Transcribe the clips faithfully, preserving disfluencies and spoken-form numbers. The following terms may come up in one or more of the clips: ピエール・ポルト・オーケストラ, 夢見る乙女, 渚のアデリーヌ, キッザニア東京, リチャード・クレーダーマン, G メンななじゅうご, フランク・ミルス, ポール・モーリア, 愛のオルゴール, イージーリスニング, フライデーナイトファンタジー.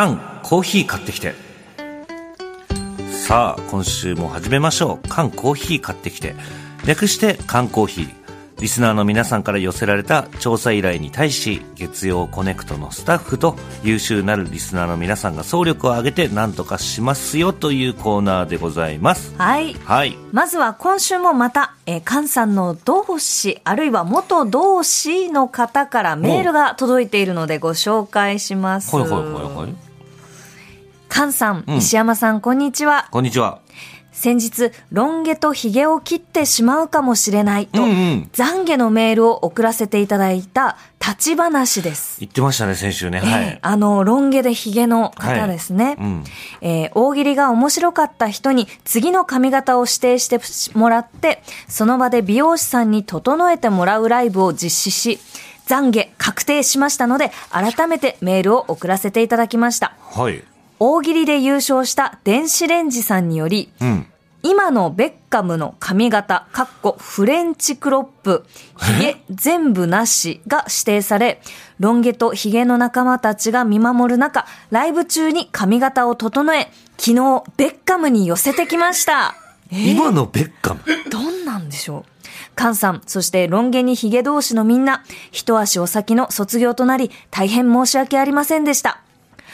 缶コーヒー買ってきて。さあ今週も始めましょう。缶コーヒー買ってきて、略して缶コーヒー。リスナーの皆さんから寄せられた調査依頼に対し、月曜コネクトのスタッフと優秀なるリスナーの皆さんが総力を挙げて何とかしますよというコーナーでございます。はい、はい、まずは今週もまた、えー、菅さんの同志あるいは元同志の方からメールが届いているのでご紹介します。はいはいはいはい。菅さん、うん、石山さん、こんにちは。こんにちは。先日ロン毛とヒゲを切ってしまうかもしれないと、うんうん、懺悔のメールを送らせていただいた立ち話です。言ってましたね先週ね、はいえー、あのロン毛でヒゲの方ですね、はいうんえー、大喜利が面白かった人に次の髪型を指定してもらって、その場で美容師さんに整えてもらうライブを実施し、懺悔確定しましたので改めてメールを送らせていただきました。はい。大喜利で優勝した電子レンジさんにより、うん、今のベッカムの髪型かっこフレンチクロップヒゲ全部なしが指定され、ロン毛とヒゲの仲間たちが見守る中、ライブ中に髪型を整え、昨日ベッカムに寄せてきました。えー、今のベッカムどんなんでしょう。菅さん、そしてロン毛にヒゲ同士のみんな、一足お先の卒業となり大変申し訳ありませんでした。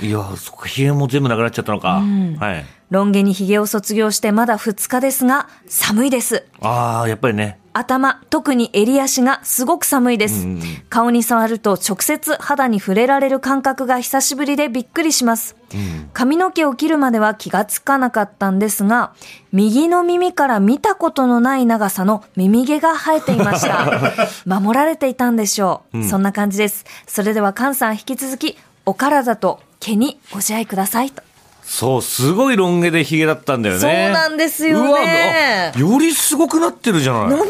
いや、そっか、ヒゲも全部なくなっちゃったのか。うん、はい。ロン毛にヒゲを卒業してまだふつかですが、寒いです。ああ、やっぱりね。頭、特に襟足がすごく寒いです。うん、顔に触ると直接肌に触れられる感覚が久しぶりでびっくりします。うん、髪の毛を切るまでは気がつかなかったんですが、右の耳から見たことのない長さの耳毛が生えていました。守られていたんでしょう。うん、そんな感じです。それでは菅さん、引き続きお体と毛にご自愛くださいと。そう、すごいロン毛でヒゲだったんだよね。そうなんですよね。うわ、よりすごくなってるじゃない。伸びて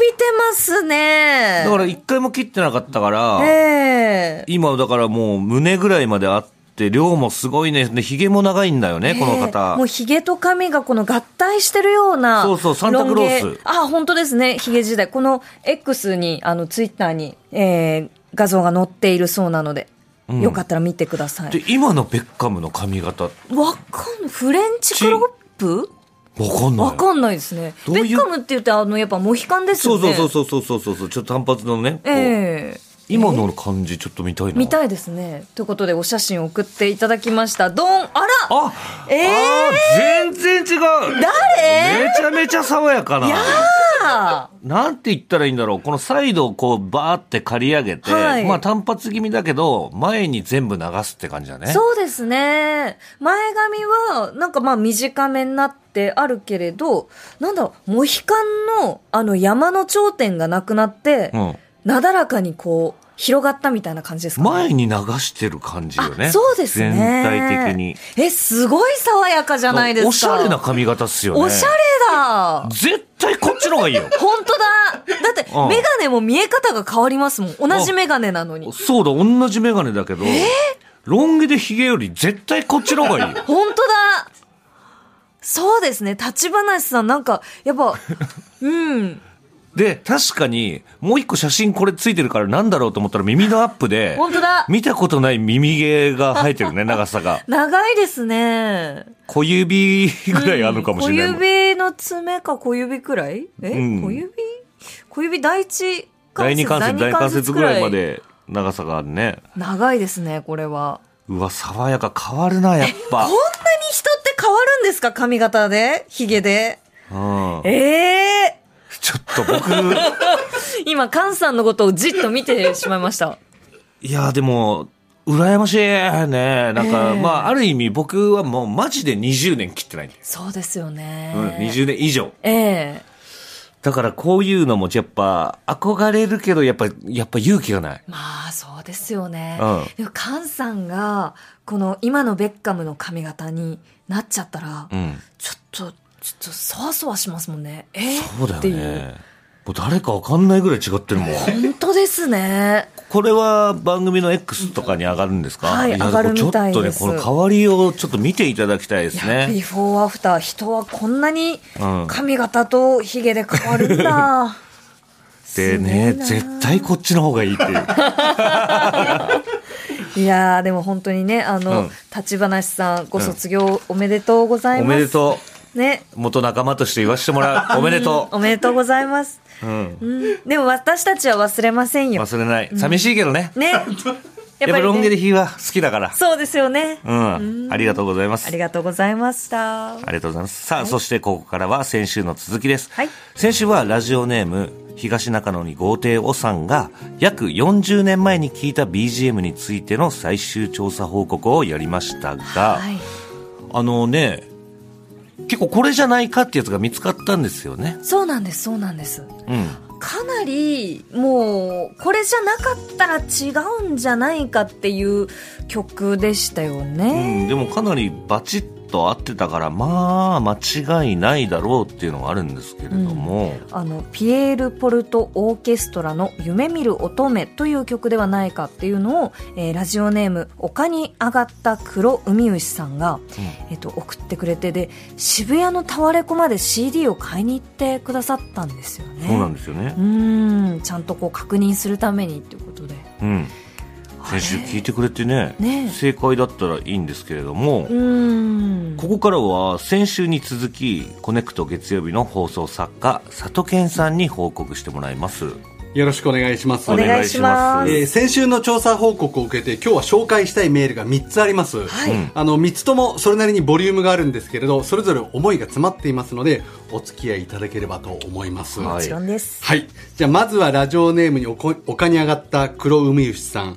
ますね。だから一回も切ってなかったから、えー、今だからもう胸ぐらいまであって、量もすごいね。でヒゲも長いんだよね、えー、この方。もうヒゲと髪がこの合体してるような。そうそう、サンタクロース。あ、本当ですね。ヒゲ時代、この X にあのツイッターに、えー、画像が載っているそうなので、うん、よかったら見てください。で、今のベッカムの髪型わかんない。フレンチクロップわかんない。わかんないですね。ううベッカムって言って、あのやっぱモヒカンですよね。そうそうそうそうそうそう。ちょっと単発のね、えー、今の感じちょっと見たいな、えー、見たいですね。ということでお写真送っていただきました。ドン。あらあ、えー、あ、全然違う。誰？めちゃめちゃ爽やかな。いやなんて言ったらいいんだろう。このサイドをこうバーって刈り上げて、はい、まあ単発気味だけど前に全部流すって感じだね。そうですね。前髪はなんかまあ短めになってあるけれど、なんだろう、モヒカンのあの山の頂点がなくなって、うん、なだらかにこう広がったみたいな感じですかね。前に流してる感じよね。そうですね。全体的に。え、すごい爽やかじゃないですか。おしゃれな髪型っすよね。おしゃれだ。絶対こっちの方がいいよ。本当だ。だって、うん、メガネも見え方が変わりますもん。同じメガネなのに。そうだ、同じメガネだけど、えー、ロン毛でヒゲより絶対こっちの方がいいよ。本当だ。そうですね。立花さんなんかやっぱうん。で、確かに、もう一個写真これついてるからなんだろうと思ったら耳のアップで、本当だ。見たことない耳毛が生えてるね、長さが。長いですね。小指ぐらいあるかもしれない、うん。小指の爪か小指くらい？え、うん、小指小指第一関節、第二関節、第二関節ぐらいまで長さがあるね。長いですね、これは。うわ、爽やか。変わるな、やっぱ。こんなに人って変わるんですか？髪型で、ヒゲで。うん。えーちょっと僕今菅さんのことをじっと見てしまいました。いやでも羨ましいね。なんか、えー、まあある意味僕はもうマジでにじゅうねん切ってないんで。そうですよね、うん、にじゅうねん以上、えー、だからこういうのもやっぱ憧れるけどやっぱやっぱ勇気がない。まあそうですよね、うん、でも菅さんがこの今のベッカムの髪型になっちゃったら、うん、ちょっとちょっとそわそわしますもんね。えー、そうだよね。っていう。もう誰かわかんないぐらい違ってるもん。本当ですね。これは番組の X とかに上がるんですか？はい、上がるみたいです。ちょっとね、この変わりをちょっと見ていただきたいですね。ビフォーアフター、人はこんなに髪型とヒゲで変わるんだ。うん、でね、絶対こっちの方がいいっていう。いやでも本当にね、あの立花さんご卒業おめでとうございます、うん、おめでとう、ね、元仲間として言わせてもらうおめでとう、うん、おめでとうございます、うんうん、でも私たちは忘れませんよ。忘れない。寂しいけどね、うん、ねやっぱりロン毛で日は好きだから。そうですよね、うんうん、ありがとうございます。ありがとうございました。ありがとうございます。さあ、はい、そしてここからは先週の続きです、はい、先週はラジオネーム東中野に豪邸おさんが約よんじゅうねんまえに聞いた ビージーエム についての最終調査報告をやりましたが、はい、あのね結構これじゃないかってやつが見つかったんですよね。そうなんですそうなんです、うんかなりもうこれじゃなかったら違うんじゃないかっていう曲でしたよね、うん、でもかなりバチッと合ってたからまあ間違いないだろうっていうのがあるんですけれども、うん、あのピエール・ポルト・オーケストラの夢見る乙女という曲ではないかっていうのを、えー、ラジオネーム丘に上がった黒海牛さんが、うんえー、と送ってくれて、で渋谷のタワレコまで シーディー を買いに行ってくださったんですよね。そうなんですよね。うんちゃんとこう確認するためにってことで、うん、先週聞いてくれて ね, ね正解だったらいいんですけれども、うんここからは先週に続きコネクト月曜日の放送作家佐藤健さんに報告してもらいます。よろしくお願いします。お願いします、えー、先週の調査報告を受けて今日は紹介したいメールがみっつあります、はい、あのみっつともそれなりにボリュームがあるんですけれどそれぞれ思いが詰まっていますのでお付き合いいただければと思います、はい、もちろんです、はい、じゃあまずはラジオネームにおこ丘に上がった黒海牛さん、うん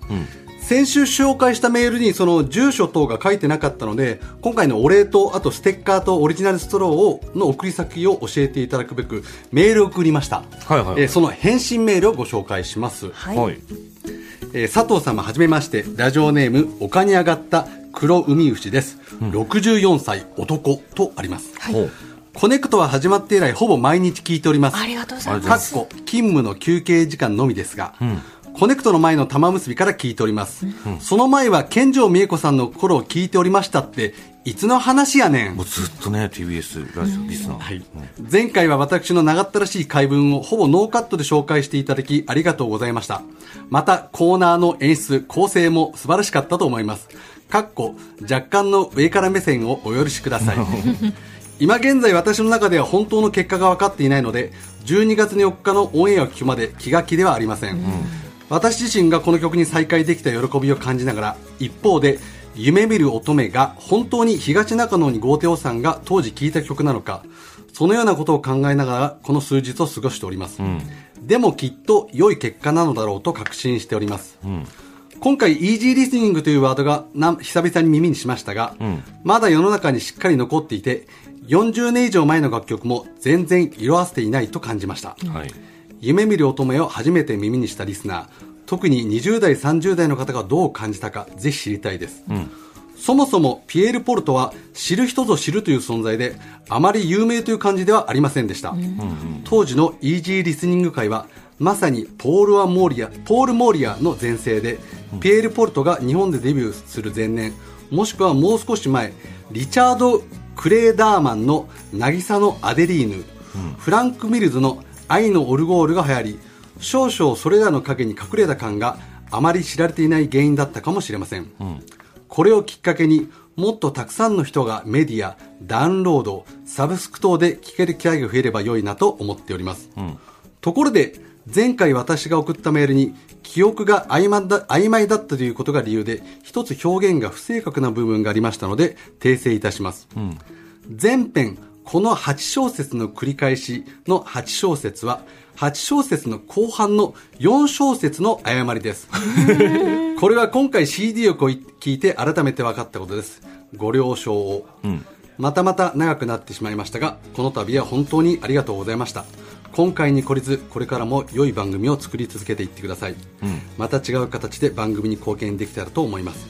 先週紹介したメールにその住所等が書いてなかったので今回のお礼とあとステッカーとオリジナルストローをの送り先を教えていただくべくメールを送りました、はいはいはいえー、その返信メールをご紹介します、はいえー、佐藤様はじめまして。ラジオネーム丘に上がった黒海牛です、うん、ろくじゅうよんさい男とあります、はい、コネクトは始まって以来ほぼ毎日聞いております。ありがとうございます。勤務の休憩時間のみですが、うんコネクトの前の玉結びから聞いております、うん、その前は健城美恵子さんの頃を聞いておりましたっていつの話やねん。もうずっとね ティービーエス ラジオリスナー、うんはいうん、前回は私の長ったらしい回文をほぼノーカットで紹介していただきありがとうございました。またコーナーの演出構成も素晴らしかったと思います。かっこ若干の上から目線をお許しください今現在私の中では本当の結果が分かっていないのでじゅうにがつよっかのオンエアを聞くまで気が気ではありません、うん私自身がこの曲に再会できた喜びを感じながら一方で夢見る乙女が本当に東中野に豪邸さんが当時聴いた曲なのかそのようなことを考えながらこの数日を過ごしております、うん、でもきっと良い結果なのだろうと確信しております、うん、今回イージーリスニングというワードが久々に耳にしましたが、うん、まだ世の中にしっかり残っていてよんじゅうねんいじょうまえの楽曲も全然色あせていないと感じました、うんはい夢見る乙女を初めて耳にしたリスナー特ににじゅうだいさんじゅうだいの方がどう感じたかぜひ知りたいです、うん、そもそもピエール・ポルトは知る人ぞ知るという存在であまり有名という感じではありませんでした、うん、当時のイージーリスニング界はまさにポール・モーリア、ポール・モーリアの前世で、うん、ピエール・ポルトが日本でデビューする前年もしくはもう少し前リチャード・クレーダーマンの渚のアデリーヌ、うん、フランク・ミルズの愛のオルゴールが流行り少々それらの影に隠れた感があまり知られていない原因だったかもしれません、うん、これをきっかけにもっとたくさんの人がメディア、ダウンロード、サブスク等で聴ける機会が増えれば良いなと思っております、うん、ところで前回私が送ったメールに記憶が曖昧だ、曖昧だったということが理由で一つ表現が不正確な部分がありましたので訂正いたします、うん、前編このはちしょうせつの繰り返しのはちしょうせつははちしょうせつの後半のよんしょうせつの誤りですこれは今回 シーディー を聞いて改めて分かったことです。ご了承を、うん、またまた長くなってしまいましたがこの度は本当にありがとうございました。今回に懲りずこれからも良い番組を作り続けていってください、うん、また違う形で番組に貢献できたらと思います、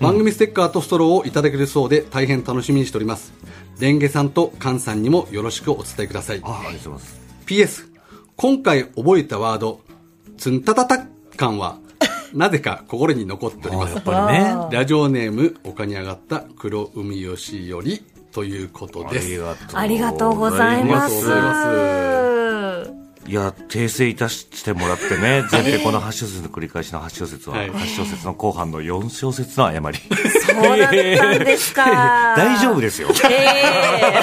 うん、番組ステッカーとストローをいただけるそうで大変楽しみにしております。レンゲさんとカンさんにもよろしくお伝えください。ああ、ありがとうございます。ピーエス 今回覚えたワードツンタタタッ感はなぜか心に残っておりますやっぱり、ね、ラジオネーム丘に上がった黒海吉よりということです。ありがとうございます。いや訂正いたしてもらってね全てこのはち小節の繰り返しのはち小節ははち小節の後半のよん小節の誤りそうだったんですか大丈夫ですよ、え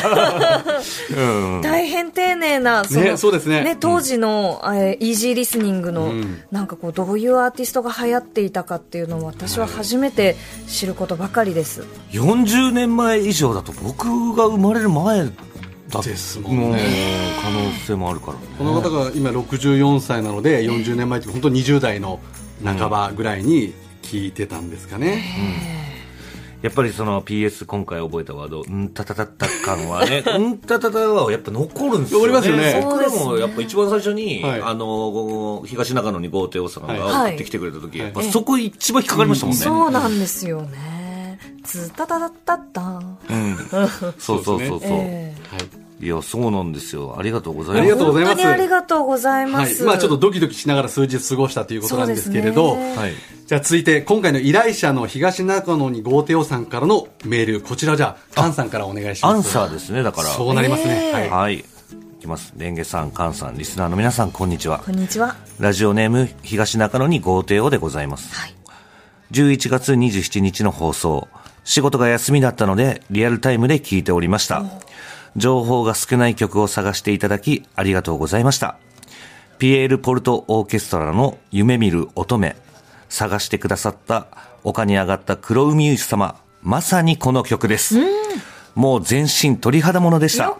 ーうん、大変丁寧なその、ねそうですねね、当時の、うん、イージーリスニングの、うん、なんかこうどういうアーティストが流行っていたかっていうのを私は初めて知ることばかりです、はい、よんじゅうねんまえ以上だと僕が生まれる前ですもんね、可能性もあるから、ね、この方が今ろくじゅうよんさいなのでよんじゅうねんまえって本当ににじゅう代の半ばぐらいに聞いてたんですかね、うん、やっぱりその ピーエス 今回覚えたワードうんたたたた感はねうんたたたはやっぱ残るんですよね、残りますよね。僕らもやっぱ一番最初に、はい、あの東中野に豪邸大阪が送ってきてくれた時、はい、やっぱそこ一番引っかかりましたもんね、うん、そうなんですよねつたたたたたうんそうそうそうそう、えーはい、いやそうなんですよありがとうございますありがとうございます本当にありがとうございます、はいまあ、ちょっとドキドキしながら数日過ごしたということなんですけれど、はい、じゃあ続いて今回の依頼者の東中野に豪邸さんからのメールこちらじゃあカンさんからお願いしますアンサーですねだからそうなりますね、えー、はい、はいレンゲさん、カンさん、リスナーの皆さんこんにちはこんにちはラジオネーム東中野に豪邸でございます、はい、じゅういちがつにじゅうしちにちの放送仕事が休みだったのでリアルタイムで聞いておりました。情報が少ない曲を探していただきありがとうございました。ピエール・ポルト・オーケストラの夢見る乙女探してくださった丘に上がった黒海様まさにこの曲です。うんもう全身鳥肌ものでした。よかっ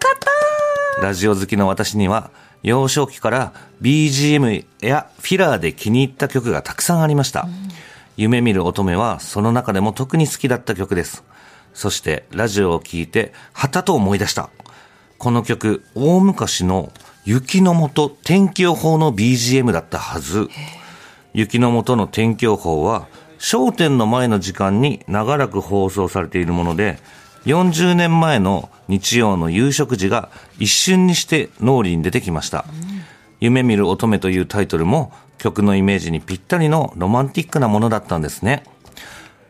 た。ラジオ好きの私には幼少期から ビージーエム やフィラーで気に入った曲がたくさんありました。うん夢見る乙女はその中でも特に好きだった曲です。そしてラジオを聞いてはたと思い出した。この曲、大昔の雪の下天気予報の ビージーエム だったはず。雪の下の天気予報は商店の前の時間に長らく放送されているもので、よんじゅうねんまえの日曜の夕食時が一瞬にして脳裏に出てきました。夢見る乙女というタイトルも曲のイメージにぴったりのロマンティックなものだったんですね。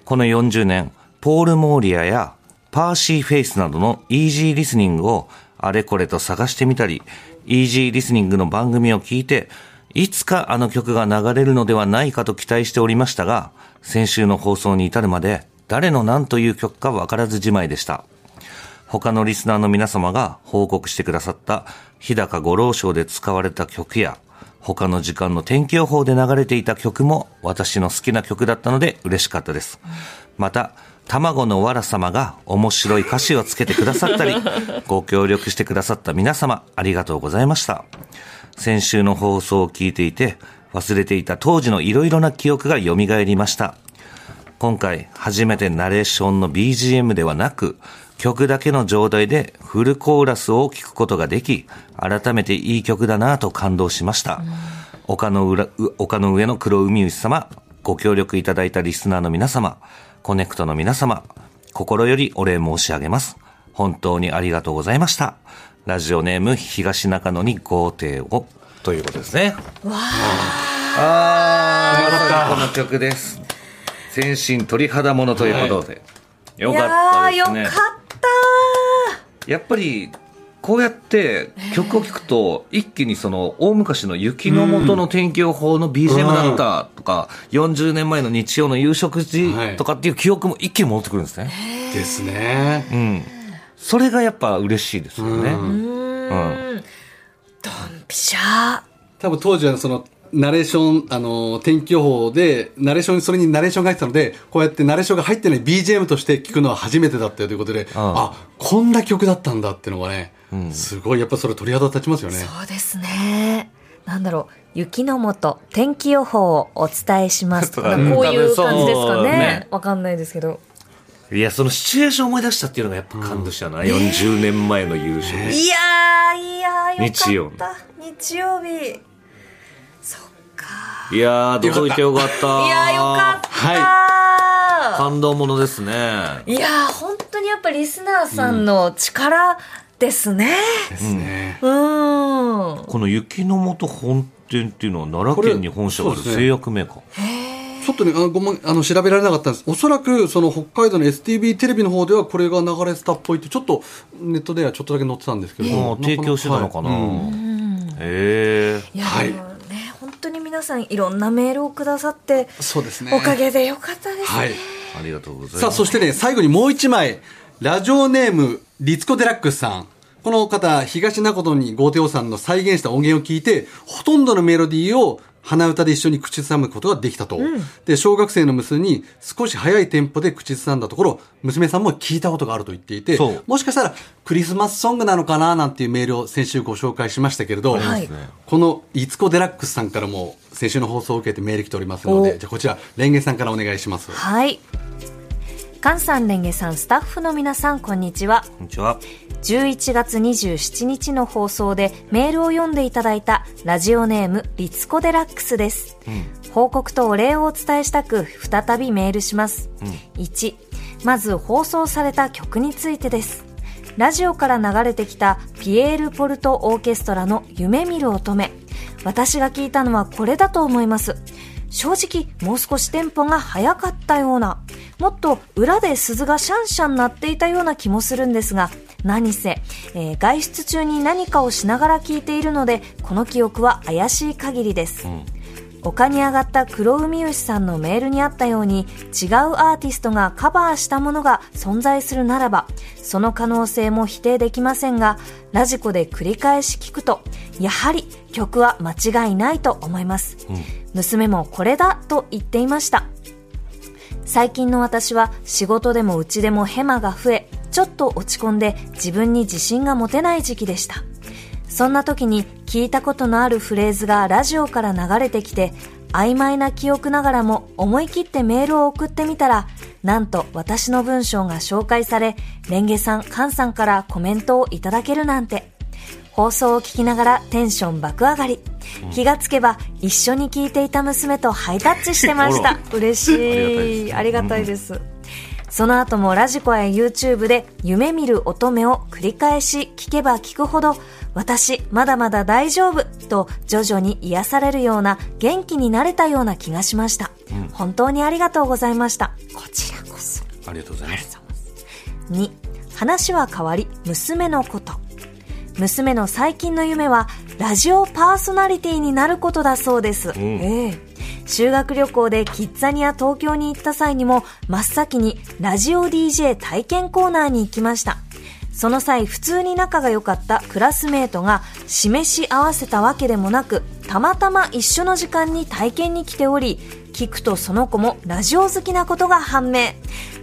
このよんじゅうねん、ポール・モーリアやパーシー・フェイスなどのイージーリスニングをあれこれと探してみたり、イージーリスニングの番組を聞いて、いつかあの曲が流れるのではないかと期待しておりましたが、先週の放送に至るまで誰の何という曲かわからずじまいでした。他のリスナーの皆様が報告してくださった日高五郎賞で使われた曲や、他の時間の天気予報で流れていた曲も私の好きな曲だったので嬉しかったです。また、卵のわら様が面白い歌詞をつけてくださったり、ご協力してくださった皆様ありがとうございました。先週の放送を聞いていて、忘れていた当時のいろいろな記憶が蘇りました。今回、初めてナレーションの ビージーエム ではなく、曲だけの状態でフルコーラスを聴くことができ、改めていい曲だなぁと感動しました、うん、丘の裏、丘の上の黒海牛様、ご協力いただいたリスナーの皆様、コネクトの皆様、心よりお礼申し上げます。本当にありがとうございました。ラジオネーム東中野に豪邸を、ということですね。わー、あー、まさにこの曲です。全身鳥肌ものということで、はい、よかったですね。やっぱりこうやって曲を聴くと一気にその大昔の雪の下の天気予報の ビージーエム だったとか、よんじゅうねんまえの日曜の夕食時とかっていう記憶も一気に戻ってくるんですね。ですね、うん、それがやっぱ嬉しいですよね。うん、うん、ドンピシャ。多分当時はそのナレーション、あのー、天気予報でナレーション、それにナレーションが入ってたので、こうやってナレーションが入ってない ビージーエム として聞くのは初めてだったよということで、ああ、こんな曲だったんだっていうのがね、うん、すごいやっぱそれ鳥肌立ちますよね。そうですね。なんだろう、雪の下天気予報をお伝えしますとか、こういう感じですかね。わ、ね、かんないですけど。いや、そのシチュエーションを思い出したっていうのがやっぱ感動したな、うん、よんじゅうねんまえの優勝、えー、いやー、いやー、よかった日曜日。いやー、届いてよかった。いやー、よかった、はい、感動ものですね。いやー、本当にやっぱリスナーさんの力ですね、うん、ですね、うん、この雪の下本店っていうのは奈良県に本社がある製薬メーカー。ちょっとね、あのごめん、あの調べられなかったんです。おそらくその北海道の エスティービー テレビの方ではこれが流れてたっぽいって、ちょっとネットではちょっとだけ載ってたんですけど、うん、提供してたのかな、はい、うん、へえ、いや、はい、ね、本当に皆さんいろんなメールをくださって、そうですね、おかげでよかったですね、はい、ありがとうございます。さあそしてね、最後にもう一枚、ラジオネームリツコデラックスさん、この方東名古屋に豪邸王さんの再現した音源を聞いてほとんどのメロディーを鼻歌で一緒に口ずさむことができたと、うん、で小学生の娘に少し早いテンポで口ずさんだところ娘さんも聞いたことがあると言っていて、もしかしたらクリスマスソングなのかななんていうメールを先週ご紹介しましたけれど、はい、このいつこデラックスさんからも先週の放送を受けてメール来ておりますので、じゃあこちらレンゲさんからお願いします。はい、菅さん、レンゲさん、スタッフの皆さん、こんにちは。こんにちは。じゅういちがつにじゅうしちにちの放送でメールを読んでいただいたラジオネームリツコデラックスです、うん、報告とお礼をお伝えしたく再びメールします、うん、いち. まず放送された曲についてです。ラジオから流れてきたピエール・ポルトオーケストラの夢見る乙女、私が聞いたのはこれだと思います。正直もう少しテンポが早かったような、もっと裏で鈴がシャンシャン鳴っていたような気もするんですが、何せ、えー、外出中に何かをしながら聞いているのでこの記憶は怪しい限りです、うん、丘に上がった黒海吉さんのメールにあったように違うアーティストがカバーしたものが存在するならばその可能性も否定できませんが、ラジコで繰り返し聞くとやはり曲は間違いないと思います、うん、娘もこれだと言っていました。最近の私は仕事でも家でもヘマが増え、ちょっと落ち込んで自分に自信が持てない時期でした。そんな時に聞いたことのあるフレーズがラジオから流れてきて、曖昧な記憶ながらも思い切ってメールを送ってみたら、なんと私の文章が紹介され、レンゲさん、カンさんからコメントをいただけるなんて。放送を聞きながらテンション爆上がり、気がつけば一緒に聞いていた娘とハイタッチしてました。嬉しい、ありがたいです、うん、その後もラジコや YouTube で夢見る乙女を繰り返し聞けば聞くほど、私まだまだ大丈夫と徐々に癒されるような、元気になれたような気がしました、うん、本当にありがとうございました。こちらこそありがとうございます。に、話は変わり娘のこと、娘の最近の夢はラジオパーソナリティになることだそうです、うん、えー、修学旅行でキッザニア東京に行った際にも真っ先にラジオ ディージェー 体験コーナーに行きました。その際普通に仲が良かったクラスメートが示し合わせたわけでもなく、たまたま一緒の時間に体験に来ており、聞くとその子もラジオ好きなことが判明。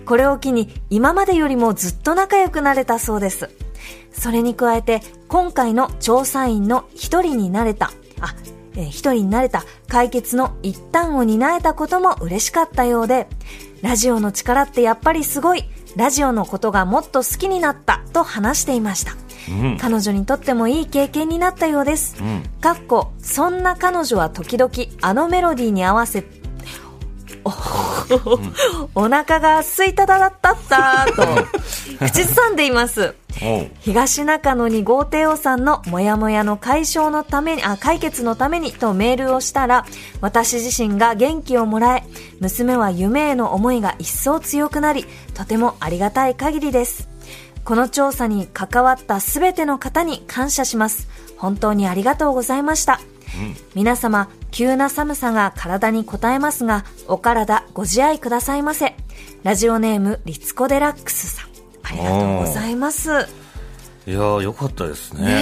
これを機に今までよりもずっと仲良くなれたそうです。それに加えて今回の調査員の一人になれた、あ、えー、一人になれた解決の一端を担えたことも嬉しかったようで、ラジオの力ってやっぱりすごい、ラジオのことがもっと好きになったと話していました、うん、彼女にとってもいい経験になったようです、うん、かっこそんな彼女は時々あのメロディーに合わせお腹が空いただだったったと口ずさんでいます東中野に豪邸王さんのモヤモヤの解消のためにあ解決のためにとメールをしたら、私自身が元気をもらえ、娘は夢への思いが一層強くなり、とてもありがたい限りです。この調査に関わったすべての方に感謝します。本当にありがとうございました。うん、皆様、急な寒さが体にこたえますがお体ご自愛くださいませ。ラジオネームリツコデラックスさん、ありがとうございます。いやー、よかったですね。ね、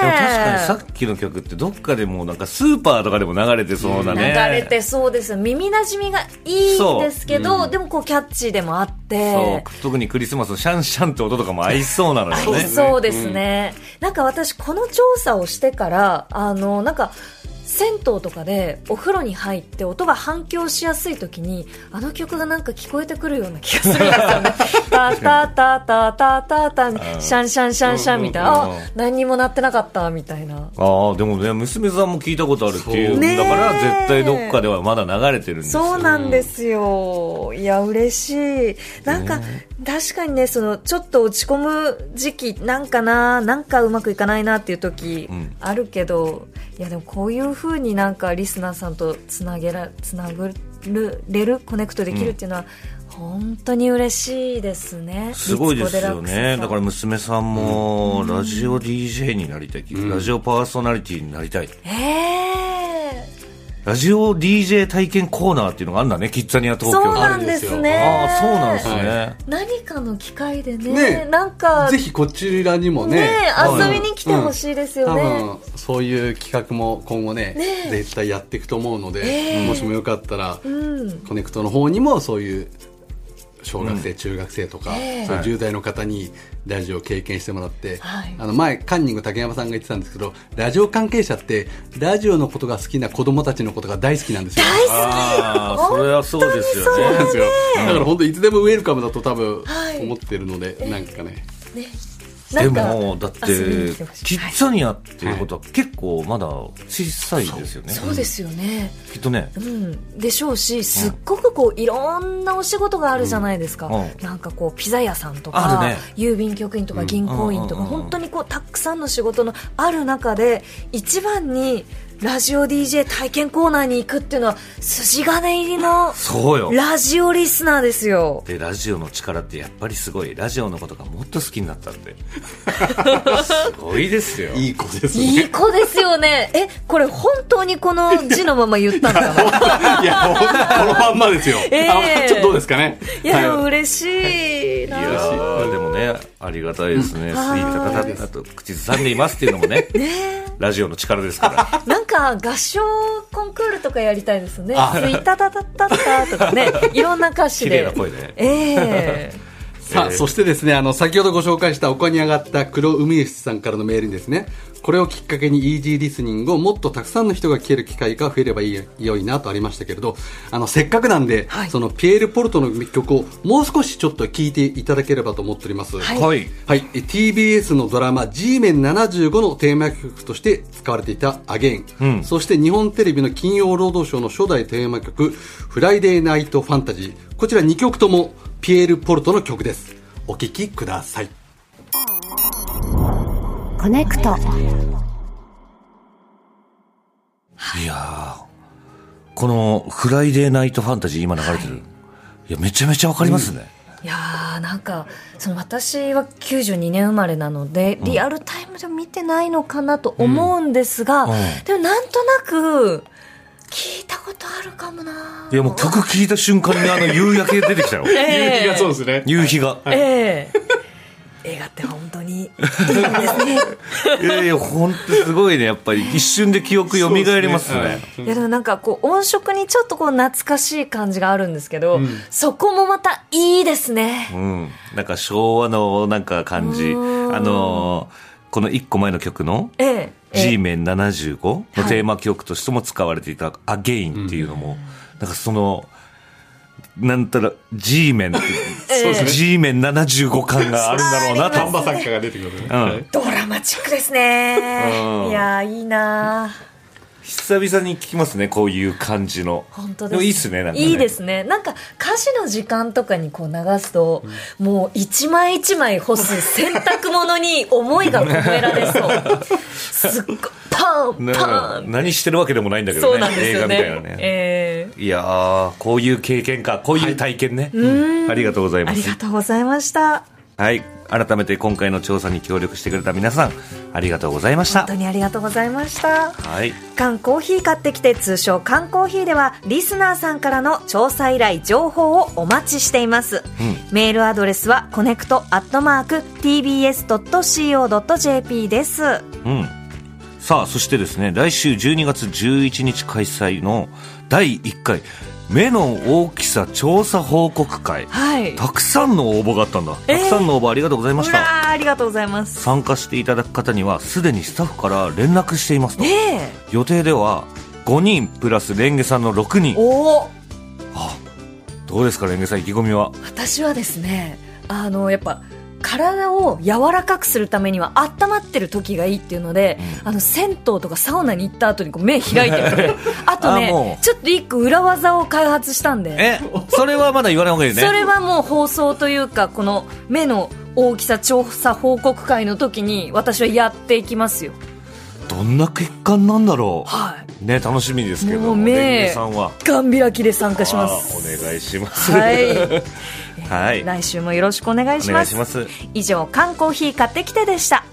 でも確かにさっきの曲ってどっかでもなんかスーパーとかでも流れてそうだね。流れてそうです。耳なじみがいいんですけど、うん、でもこうキャッチーでもあって、そう、特にクリスマスのシャンシャンって音とかも合いそうなのよね。合いそうですね、うん、なんか私この調査をしてから、あのなんか銭湯とかでお風呂に入って音が反響しやすい時にあの曲がなんか聞こえてくるような気がするんですよね。タタタタタタタシャンシャンシャンシャンみたいな、何にも鳴ってなかったみたいな。あ、でもね、娘さんも聞いたことあるっていう、ね、だから絶対どっかではまだ流れてるんですよ。そうなんですよ。いや、嬉しい。なんか確かにね、そのちょっと落ち込む時期なんかな、なんかうまくいかないなっていう時あるけど、うん、いやでもこういう風になんかリスナーさんとつなげらつなぐれるコネクトできるっていうのは、うん、本当に嬉しいですね。すごいですよね。だから娘さんもラジオ ディージェー になりたい、うん、ラジオパーソナリティになりたい、うん、えー、ラジオ ディージェー 体験コーナーっていうのがあるんだね、キッザニア東京。そうなんですね。あ、そうなんですね、はい、何かの機会で ね, ねなんかぜひこちらにも ね, ね遊びに来てほしいですよね、うんうん、そういう企画も今後 ね, ね絶対やっていくと思うので、えー、もしもよかったら、うん、コネクトの方にもそういう小学生、うん、中学生とか、えー、そういうじゅう代の方にラジオを経験してもらって、はい、あの前カンニング竹山さんが言ってたんですけど、ラジオ関係者ってラジオのことが好きな子供たちのことが大好きなんですよ。大好き。あ、それはそうですよね。そうなんですよ。だから本当にいつでもウェルカムだと多分思ってるので、はい、なんかね、えーね、でもだってキッザニアっていうことは結構まだ小さいですよね。そう、そうですよね、きっとね、うん、でしょうし、すっごくこういろんなお仕事があるじゃないですか、うんうん、なんかこうピザ屋さんとか、ね、郵便局員とか銀行員とか、うん、本当にこうたくさんの仕事のある中で一番にラジオ ディージェー 体験コーナーに行くっていうのは筋金入りのラジオリスナーですよ。でラジオの力ってやっぱりすごい。ラジオのことがもっと好きになったんで。すごいですよ。いい子ですね。いい子ですよね。え、これ本当にこの字のまま言ったんだな。いや、このまんまですよ。えー、ちょっとどうですかね。いや、はい、嬉しいな。いやでもね、ありがたいですね。スイート方だと口ずさんでいますっていうのもね。ね、ラジオの力ですから。なんか合唱コンクールとかやりたいですね。スイタタタタタとかね、いろんな歌詞で。綺麗な声で。えーさあ、そしてですね、あの先ほどご紹介したおこに上がった黒海牛さんからのメールにですね、これをきっかけにイージーリスニングをもっとたくさんの人が聞ける機会が増えればいい良いなとありましたけれど、あのせっかくなんで、はい、そのピエール・ポルトの曲をもう少しちょっと聴いていただければと思っております。はい、はいはい、ティービーエス のドラマ ジーメンななじゅうご のテーマ曲として使われていた Again、うん、そして日本テレビの金曜ロードショーの初代テーマ曲フライデーナイトファンタジー、こちらにきょくともピエール・ポルトの曲です。お聴きください。コネクト。いや、このフライデーナイトファンタジー今流れてる、はい、いやめちゃめちゃわかりますね、うん、いやなんかその私はきゅうじゅうにねん生まれなので、うん、リアルタイムで見てないのかなと思うんですが、うんうん、でもなんとなく聞いたことあるかもな。いやもう曲聞いた瞬間にあの夕焼け出てきたよ、えー、夕日が。そうですね、夕日が、はい、えー、映画って本当にいいですね。いやいや本当すごいね、やっぱり一瞬で記憶蘇りますね。そうですね、はい、いやでもなんかこう音色にちょっとこう懐かしい感じがあるんですけど、うん、そこもまたいいですね、うん、なんか昭和のなんか感じ、あのー、このいっこまえの曲の、ええジーメンななじゅうご のテーマ曲としても使われていた Again っていうのも、はい、なんかそのなんたら G メンっていう、えー、G メンななじゅうご感があるんだろうなと。丹波作家が出てくる、ね、うん、ドラマチックですね。いやいいな。久々に聞きますね、こういう感じの。本当です。でもいいですね、なんかね。いいですね。なんか歌詞の時間とかにこう流すと、うん、もう一枚一枚干す洗濯物に思いが込められそう。すっごいパンパン。何してるわけでもないんだけどね。そうなんですよね。映画みたいなね。えー、いやー、こういう経験か、こういう体験ね、はい、うん。ありがとうございます。ありがとうございました。はい。改めて今回の調査に協力してくれた皆さんありがとうございました。本当にありがとうございました、はい、缶コーヒー買ってきて、通称缶コーヒーではリスナーさんからの調査依頼情報をお待ちしています、うん、メールアドレスはコネクトアットマーク ティービーエスドットシーオードットジェーピー です、うん、さあそしてですね、来週じゅうにがつじゅういちにち開催のだいいっかい目の大きさ調査報告会、はい、たくさんの応募があったんだ、えー、たくさんの応募ありがとうございました。ありがとうございます。参加していただく方にはすでにスタッフから連絡していますと、えー、予定ではごにんプラスレンゲさんのろくにん。お、あ、どうですかレンゲさん、意気込みは。私はですね、あのやっぱ体を柔らかくするためには温まってる時がいいっていうので、うん、あの銭湯とかサウナに行った後にこう目開いてるあとね、あちょっと一個裏技を開発したんで。え、それはまだ言わない方がいいね。それはもう放送というかこの目の大きさ調査報告会の時に私はやっていきますよ。どんな血管なんだろう、はいね、楽しみですけども、目さんはガン開きで参加します。お願いします、はいはい、来週もよろしくお願いします。以上缶コーヒー買ってきてでした。